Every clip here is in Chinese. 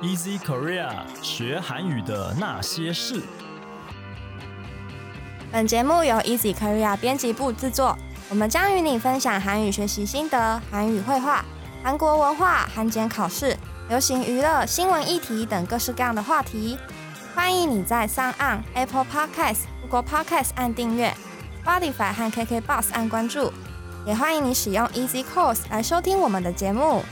Easy Korea 学韩语的那些事。本节目由 Easy Korea 编辑部制作，我们将与你分享韩语学习心得、韩语绘画、韩国文化、韩检考试、流行娱乐、新闻议题等各式各样的话题。欢迎你在SoundOn、Apple Podcast、Google Podcast 按订阅、Spotify 和 KKBOX 按关注，也欢迎你使用 Easy Course 来收听我们的节目。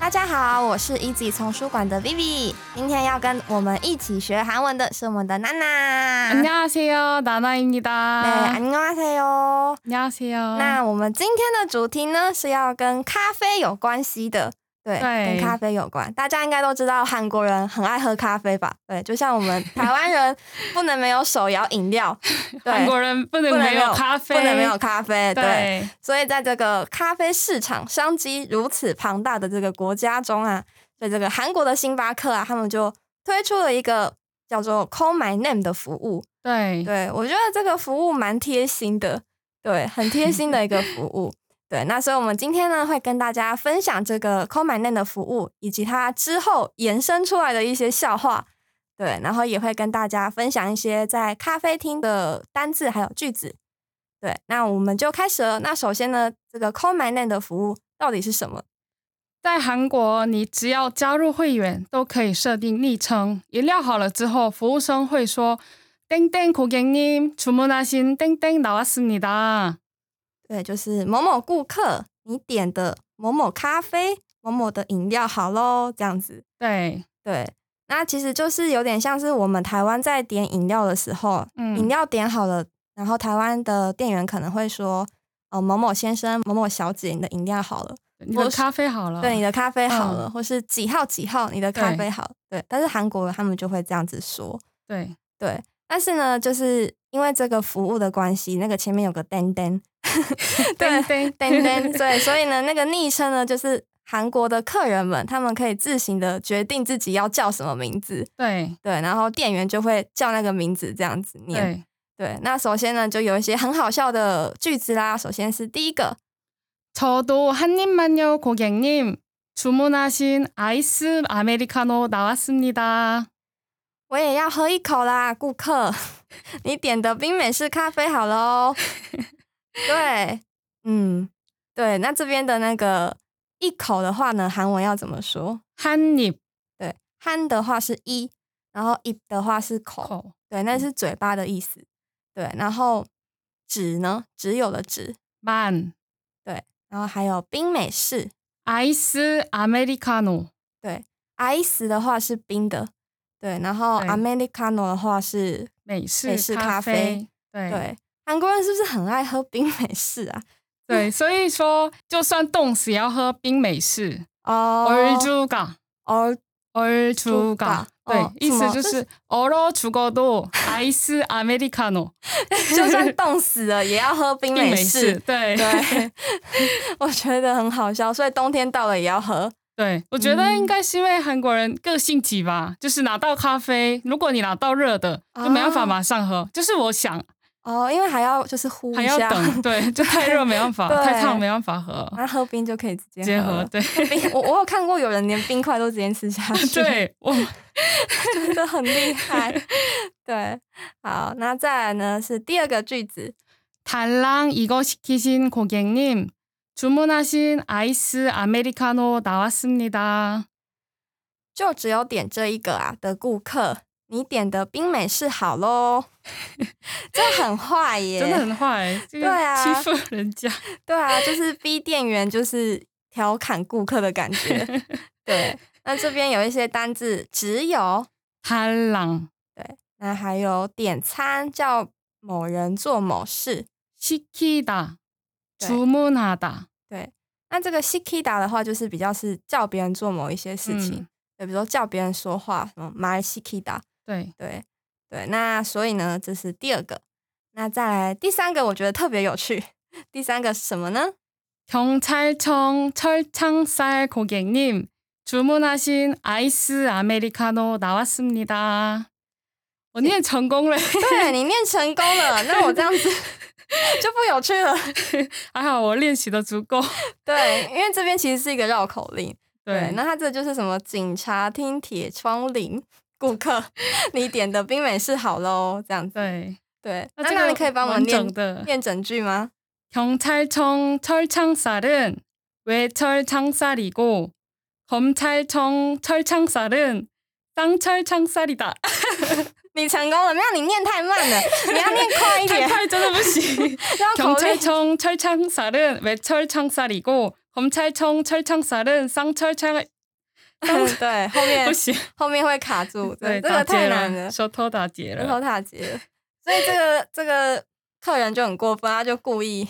大家好，我是 Easy 丛书馆的 Vivi， 今天要跟我们一起学韩文的是我们的 Nana。안녕하세요， Nana입니다。네， 안녕하세요。 안녕하세요。那我们今天的主题呢是要跟咖啡有关系的，对，跟咖啡有关。大家应该都知道韩国人很爱喝咖啡吧？对，就像我们台湾人不能没有手摇饮料，韩国人不能没有咖啡。对，所以在这个咖啡市场商机如此庞大的这个国家中啊，所以这个韩国的星巴克啊，他们就推出了一个叫做 Call My Name 的服务。对，我觉得这个服务蛮贴心的，对，很贴心的一个服务。对，那所以我们今天呢会跟大家分享这个 Call My Name 的服务，以及它之后延伸出来的一些笑话。对，然后也会跟大家分享一些在咖啡厅的单字还有句子。对，那我们就开始了。那首先呢，这个 Call My Name 的服务到底是什么？在韩国，你只要加入会员都可以设定昵称，饮料好了之后，服务生会说땡땡고객님 주문하신 땡땡 나왔습니다。对，就是某某顾客，你点的某某咖啡、某某的饮料好咯，这样子。对，那其实就是有点像是我们台湾在点饮料的时候，饮料点好了，然后台湾的店员可能会说，某某先生、某某小姐，你的饮料好了，你的咖啡好了，对，你的咖啡好了，或是几号几号，你的咖啡好了。对，但是韩国他们就会这样子说。对，但是呢，就是因为这个服务的关系，那个前面有个땡땡。对，所以呢，那个昵称呢，就是韩国的客人们他们可以自行的决定自己要叫什么名字。对，然后店员就会叫那个名字这样子念。对，那首先呢，就有一些很好笑的句子啦。首先是第一个，저도 한 입만요 고객님 주문하신 아이스 아메리카노 나왔습니다。我也要喝一口啦，顾客，你点的冰美式咖啡好咯。对，对，那这边的那个一口的话呢，韩文要怎么说？한 입。对，한的话是一，然后입的话是口，对，那是嘴巴的意思。对，然后只呢，只有的只만。对，然后还有冰美式아이스 아메리카노。对，아이스的话是冰的，对，然后아메리카노的话是美式咖啡。对。韩国人是不是很爱喝冰美式啊？对，所以说就算冻死也要喝冰美式。얼죽아， 对，意思就是얼어 죽어도 아이스 아메리카노， 就算冻死了也要喝冰美式。对，我觉得很好笑，所以冬天到了也要喝。对，我觉得应该是因为韩国人个性急吧，就是拿到咖啡，如果你拿到热的，就没办法马上喝，就是我想。因为还要就是呼一下，还要等，对，就太热没办法，太烫没办法喝。那喝冰就可以直接喝，对。我有看过有人连冰块都直接吃下去，对，我真的很厉害。对，好，那再来呢是第二个句子，달랑 이거 시키신 고객님 주문하신 아이스 아메리카노 나왔습니다。就只有点这一个啊的顾客。你点的冰美式好咯。这很坏耶，真的很坏，这个欺负人家。对啊，就是逼店员，就是调侃顾客的感觉。对，那这边有一些单字，只有한랑，对，那还有点餐，叫某人做某事，시키다，주문하다。对，那这个시키다的话，就是比较是叫别人做某一些事情，对，比如说叫别人说话，什么말시키다。对，那所以呢，这是第二个。那再来第三个，我觉得特别有趣。第三个什么呢？경찰청철창살 고객님 주문하신 아이스 아메리카노 나왔습니다。我念成功了。对，你念成功了，那我这样子就不有趣了。还好我练习的足够。对，因为这边其实是一个绕口令。对，那它这就是什么警察厅铁窗棂，顾客你点的冰美式好咯，这样子。对对，那这个你可以帮我念整句吗？경찰청 철창살은 왜 철창살이고 검찰청 철창살은 쌍철창살이다。 你成功了，没有你念太慢了，你要念快一点。太快真的不行。경찰청 철창살은 왜 철창살이고 검찰청 철창살은 쌍철창。 对，后面会卡住，对，这个太难了，手头打结了。所以这个客人就很过分，他就故意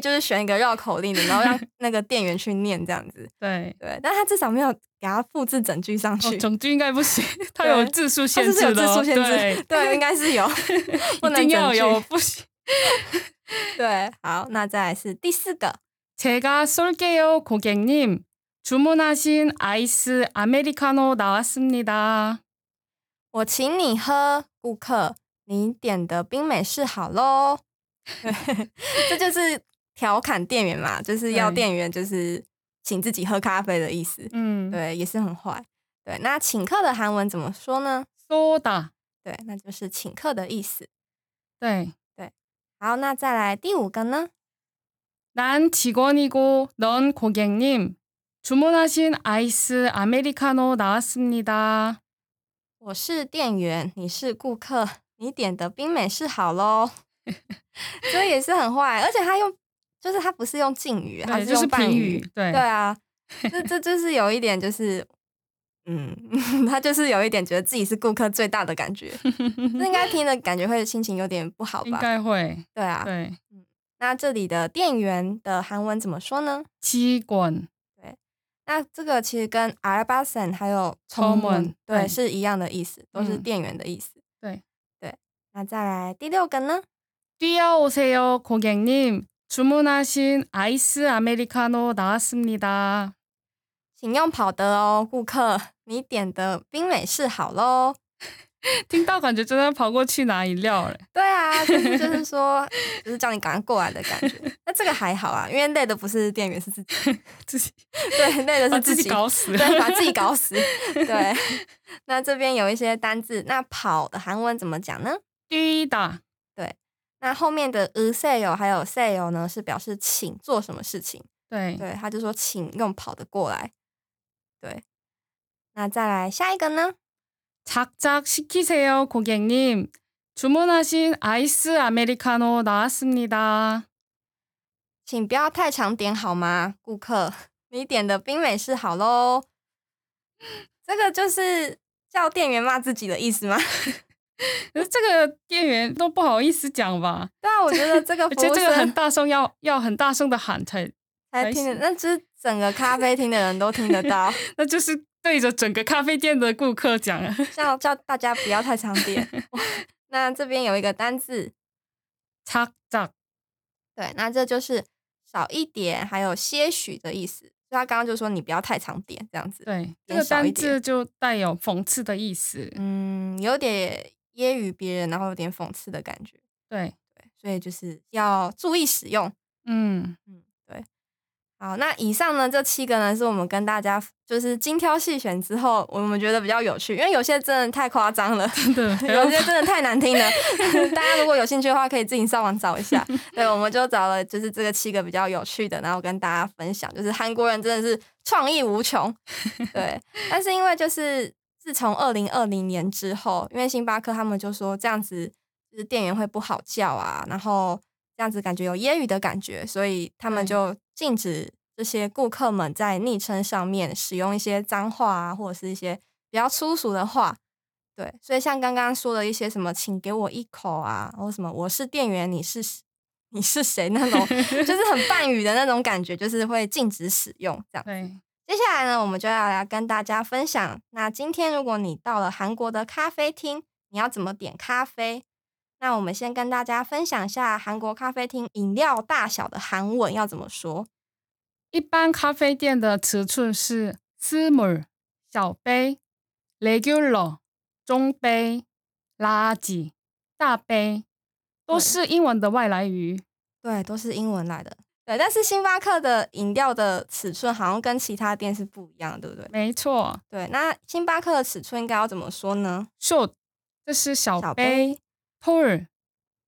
就是选一个绕口令的，然后让那个店员去念这样子。对对，但他至少没有给他复制整句上去。哦，整句应该不行，他有字数限制的。哦，对对，应该是有，不能整句一定要有，不行。对，好，那再来是第四个。제가 쏠게요 고객님， 주문하신 아이스 아메리카노 나왔습니다。我请你喝，顾客。你点的冰美式好咯。这就是调侃店员嘛，就是要店员就是请自己喝咖啡的意思。嗯，对，也是很坏。对，那请客的韩文怎么说呢？soda。对，那就是请客的意思。对对，好，那再来第五个呢？난 직원이고 넌 고객님 주문하신 아이스 아메리카노 나왔습니다。我是店员，你是顾客。你点的冰美式好咯。这也是很坏，而且他用就是他不是用敬语，他是用半语，就是，对啊。这就是有一点就是他就是有一点觉得自己是顾客最大的感觉。这应该听的感觉会心情有点不好吧，应该会。对啊，对。那这里的店员的韩文怎么说呢？직원。对，那这个其实跟阿尔巴森还有청문对是一样的意思，都是店员的意思。对。那再来第六个呢？뛰어오세요 고객님，주문하신 아이스 아메리카노 나왔습니다。请用跑的哦，顾客，你点的冰美式好咯。听到感觉真的跑过去拿饮料了。对啊，就是说，就是叫你赶快过来的感觉。那这个还好啊，因为累的不是店员，是自己。对，累的是自己搞死。对，把自己搞死。对。那这边有一些单字，那跑的韩文怎么讲呢？뛰다。 对，那后面的 으세요 还有 세요 呢，是表示请做什么事情。对对，他就说请用跑的过来。对，那再来下一个呢？작작 시키세요 고객님. 주문하신 아이스 아메리카노 나왔습니다. 请不要太常点好吗，顾客，你点的冰美式好咯。这个就是叫店员骂自己的意思吗？这个店员都不好意思讲吧。对啊，我觉得这个服务生而且这个很大声，要很大声的喊才听得，那就是整个咖啡厅的人都听得到。那就是对着整个咖啡店的顾客讲，叫大家不要太常点。那这边有一个单字착착，对，那这就是少一点还有些许的意思，所以他刚刚就说你不要太常点这样子。对，这个单字就带有讽刺的意思，有点揶揄别人，然后有点讽刺的感觉。对对，所以就是要注意使用。对。好，那以上呢这七个呢是我们跟大家就是精挑细选之后我们觉得比较有趣，因为有些真的太夸张了，真的有些真的太难听了。大家如果有兴趣的话可以自己上网找一下。对，我们就找了就是这个七个比较有趣的，然后跟大家分享，就是韩国人真的是创意无穷。对，但是因为就是自从2020年之后，因为星巴克他们就说这样子就是店员会不好叫啊，然后这样子感觉有揶揄的感觉，所以他们就禁止这些顾客们在昵称上面使用一些脏话啊，或者是一些比较粗俗的话。对，所以像刚刚说的一些什么请给我一口啊，或什么我是店员你是谁那种就是很半语的那种感觉，就是会禁止使用这样。对，接下来呢我们就要来跟大家分享，那今天如果你到了韩国的咖啡厅你要怎么点咖啡。那我们先跟大家分享一下韩国咖啡厅饮料大小的韩文要怎么说。一般咖啡店的尺寸是 small 小杯， regular 中杯， large 大杯，都是英文的外来语。对，都是英文来的。对，但是星巴克的饮料的尺寸好像跟其他店是不一样，对不对？没错。对，那星巴克的尺寸应该要怎么说呢？ short 这是小杯， tall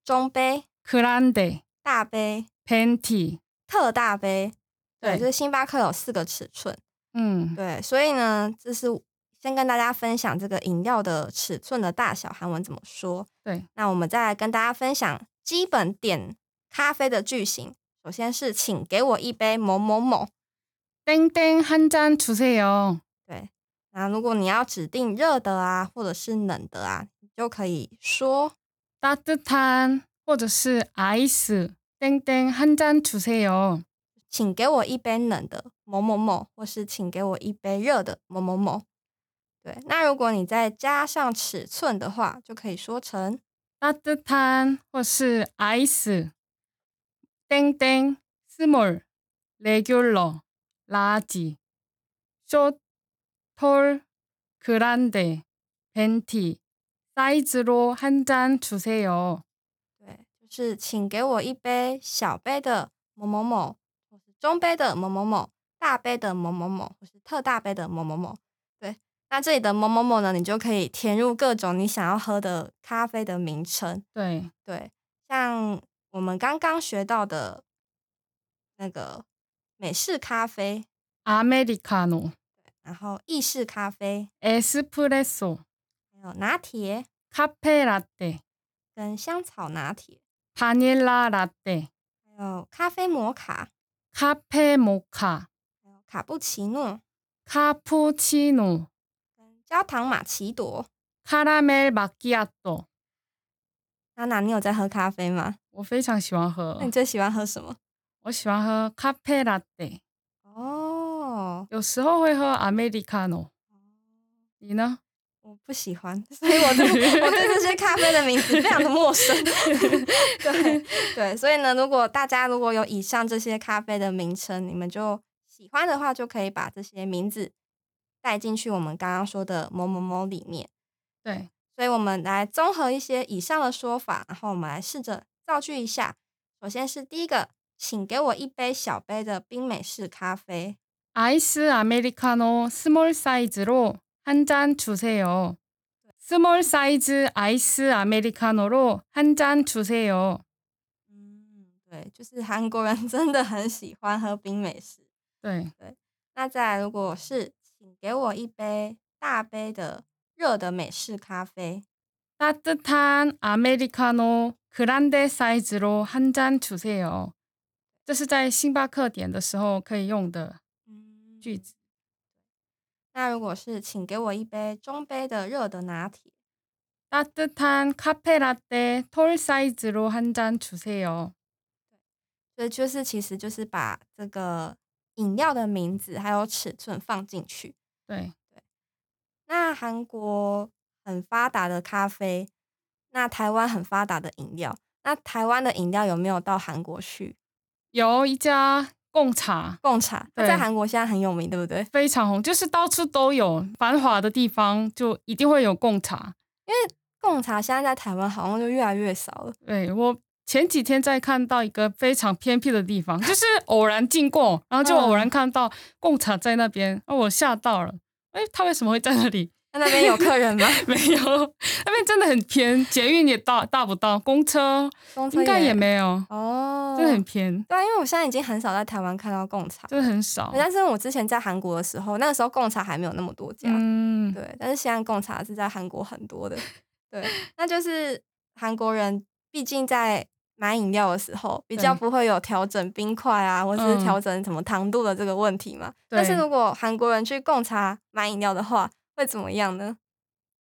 中杯， grande 大杯， penti 特大杯。 对，就是星巴克有4个尺寸。嗯，对，所以呢，这是先跟大家分享这个饮料的尺寸的大小韩文怎么说。对，那我们再来跟大家分享基本点咖啡的句型。首先是请给我一杯某某某땡땡한잔주세요。对，那如果你要指定热的啊或者是冷的啊，你就可以说따뜻한或者是아이스 땡땡한잔주세요，请给我一杯冷的某某某，或是请给我一杯热的某某某。对，那如果你再加上尺寸的话，就可以说成따뜻한或是아이스 땡땡 스몰 레귤러 라지 숏 톨 그란데 벤티 사이즈로 한 잔 주세요。 对，就是请给我一杯小杯的某某某，或是中杯的某某某，大杯的某某某，或是特大杯的某某某。对，那这里的某某某呢，你就可以填入各种你想要喝的咖啡的名称。对对，像我们刚刚学到的那个美式咖啡 Americano， 然后意式咖啡 Espresso， 还有拿铁 Cafe Latte 跟香草拿铁 Vanilla Latte， 还有咖啡摩卡 Cafe Mocha， 还有卡布奇诺 Cappuccino， 跟焦糖玛奇朵 Caramel Macchiato。娜娜，你有在喝咖啡吗？我非常喜欢喝。那你最喜欢喝什么？我喜欢喝咖啡 latte。哦，有时候会喝 americano。你呢？我不喜欢，所以我对这些咖啡的名字非常的陌生。对对，所以呢，大家如果有以上这些咖啡的名称，你们就喜欢的话，就可以把这些名字带进去我们刚刚说的某某某里面。对。所以我们来综合一些以上的说法，然后我们来试着造句一下。首先是第一个，请给我一杯小杯的冰美式咖啡。아이스 아메리카노 스몰 사이즈로 한 잔 주세요。스몰 사이즈 아이스 아메리카노로 한 잔 주세요。对，就是韩国人真的很喜欢喝冰美式。对对。那再来，如果是请给我一杯大杯的热的美式咖啡，따뜻한 아메리카노 그란데 사이즈로 한 잔 주세요。这是在星巴克点的时候可以用的句子。那如果是请给我一杯中杯的热的拿铁，따뜻한 카페 라떼 톨 사이즈로 한 잔 주세요。所以就是其实把这个饮料的名字还有尺寸放进去。对。那韩国很发达的咖啡，那台湾很发达的饮料，那台湾的饮料有没有到韩国去？有一家贡茶，在韩国现在很有名，对不对？非常红，就是到处都有，繁华的地方就一定会有贡茶。因为贡茶现在在台湾好像就越来越少了。对，我前几天在看到一个非常偏僻的地方，就是偶然经过，然后就偶然看到贡茶在那边，我吓到了。他为什么会在那里？那边有客人吗？没有，那边真的很偏，捷运也搭不到，公车应该也没有哦，真的很偏。对啊，因为我现在已经很少在台湾看到贡茶，真的很少。但是我之前在韩国的时候，那个时候贡茶还没有那么多家，对。但是现在贡茶是在韩国很多的，对。那就是韩国人，毕竟在买饮料的时候比较不会有调整冰块啊或者是调整什么糖度的这个问题嘛。但是如果韩国人去贡茶买饮料的话会怎么样呢？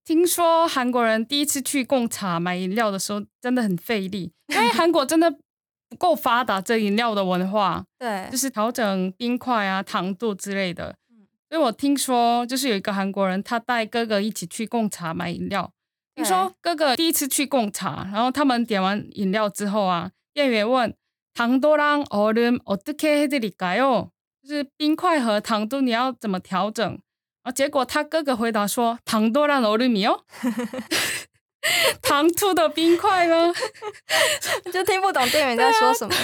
听说韩国人第一次去贡茶买饮料的时候真的很费力，因为韩国真的不够发达这饮料的文化。对，就是调整冰块啊糖度之类的。所以我听说就是有一个韩国人，他带哥哥一起去贡茶买饮料，听说哥哥第一次去贡茶，然后他们点完饮料之后啊，店员问糖度랑 얼음 어떻게 해드릴까요？就是冰块和糖度你要怎么调整？然后结果他哥哥回答说糖度랑 얼음이요？糖度的冰块吗？就听不懂店员在说什么。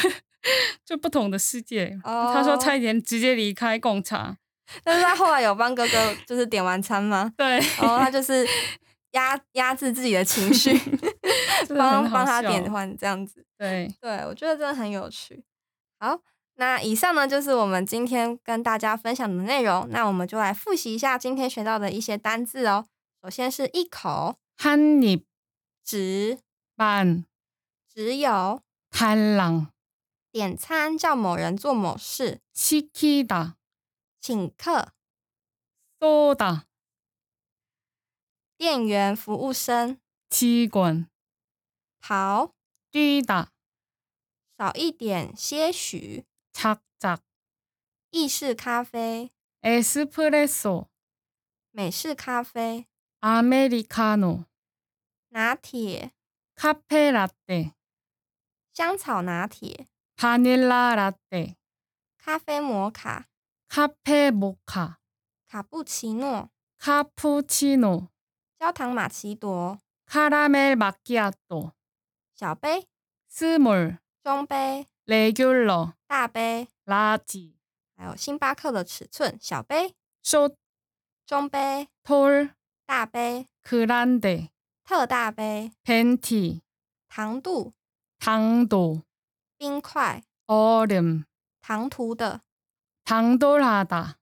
就不同的世界、oh. 他说差一点直接离开贡茶，但是他后来有帮哥哥就是点完餐吗？对，然后他就是压制自己的情绪帮他点换这样子。对对，我觉得真的很有趣。好，那以上呢就是我们今天跟大家分享的内容，那我们就来复习一下今天学到的一些单字哦。首先是一口，한입，只，반，只有，탈랑，点餐叫某人做某事，시키다，请客，쏘다，店员服务生，직원，跑，뛰다，少一点些许，착착，意式咖啡，에스프레소，美式咖啡，아메리카노，拿铁，카페라떼，香草拿铁，바닐라라떼，咖啡摩卡，카페모카，卡布奇诺，카푸치노，焦糖玛奇朵，카라멜마키아토，小杯，스몰，中杯，레귤러，大杯，라지，还有星巴克的尺寸，小杯，숏，中杯，톨，大杯，그란데，特大杯，벤티，糖度，糖度，冰块，얼음，糖涂的，糖돌하다。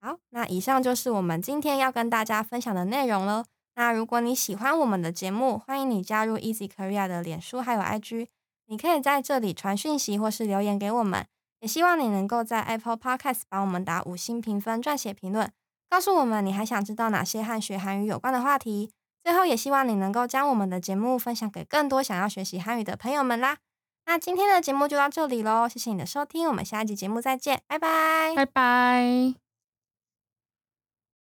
好，那以上就是我们今天要跟大家分享的内容了。那如果你喜欢我们的节目，欢迎你加入 Easy Korea 的脸书还有 IG，你可以在这里传讯息或是留言给我们，也希望你能够在 Apple Podcast 帮我们打5星评分，撰写评论，告诉我们你还想知道哪些和学韩语有关的话题。最后也希望你能够将我们的节目分享给更多想要学习韩语的朋友们啦。那今天的节目就到这里咯，谢谢你的收听，我们下一集节目再见，拜拜拜拜。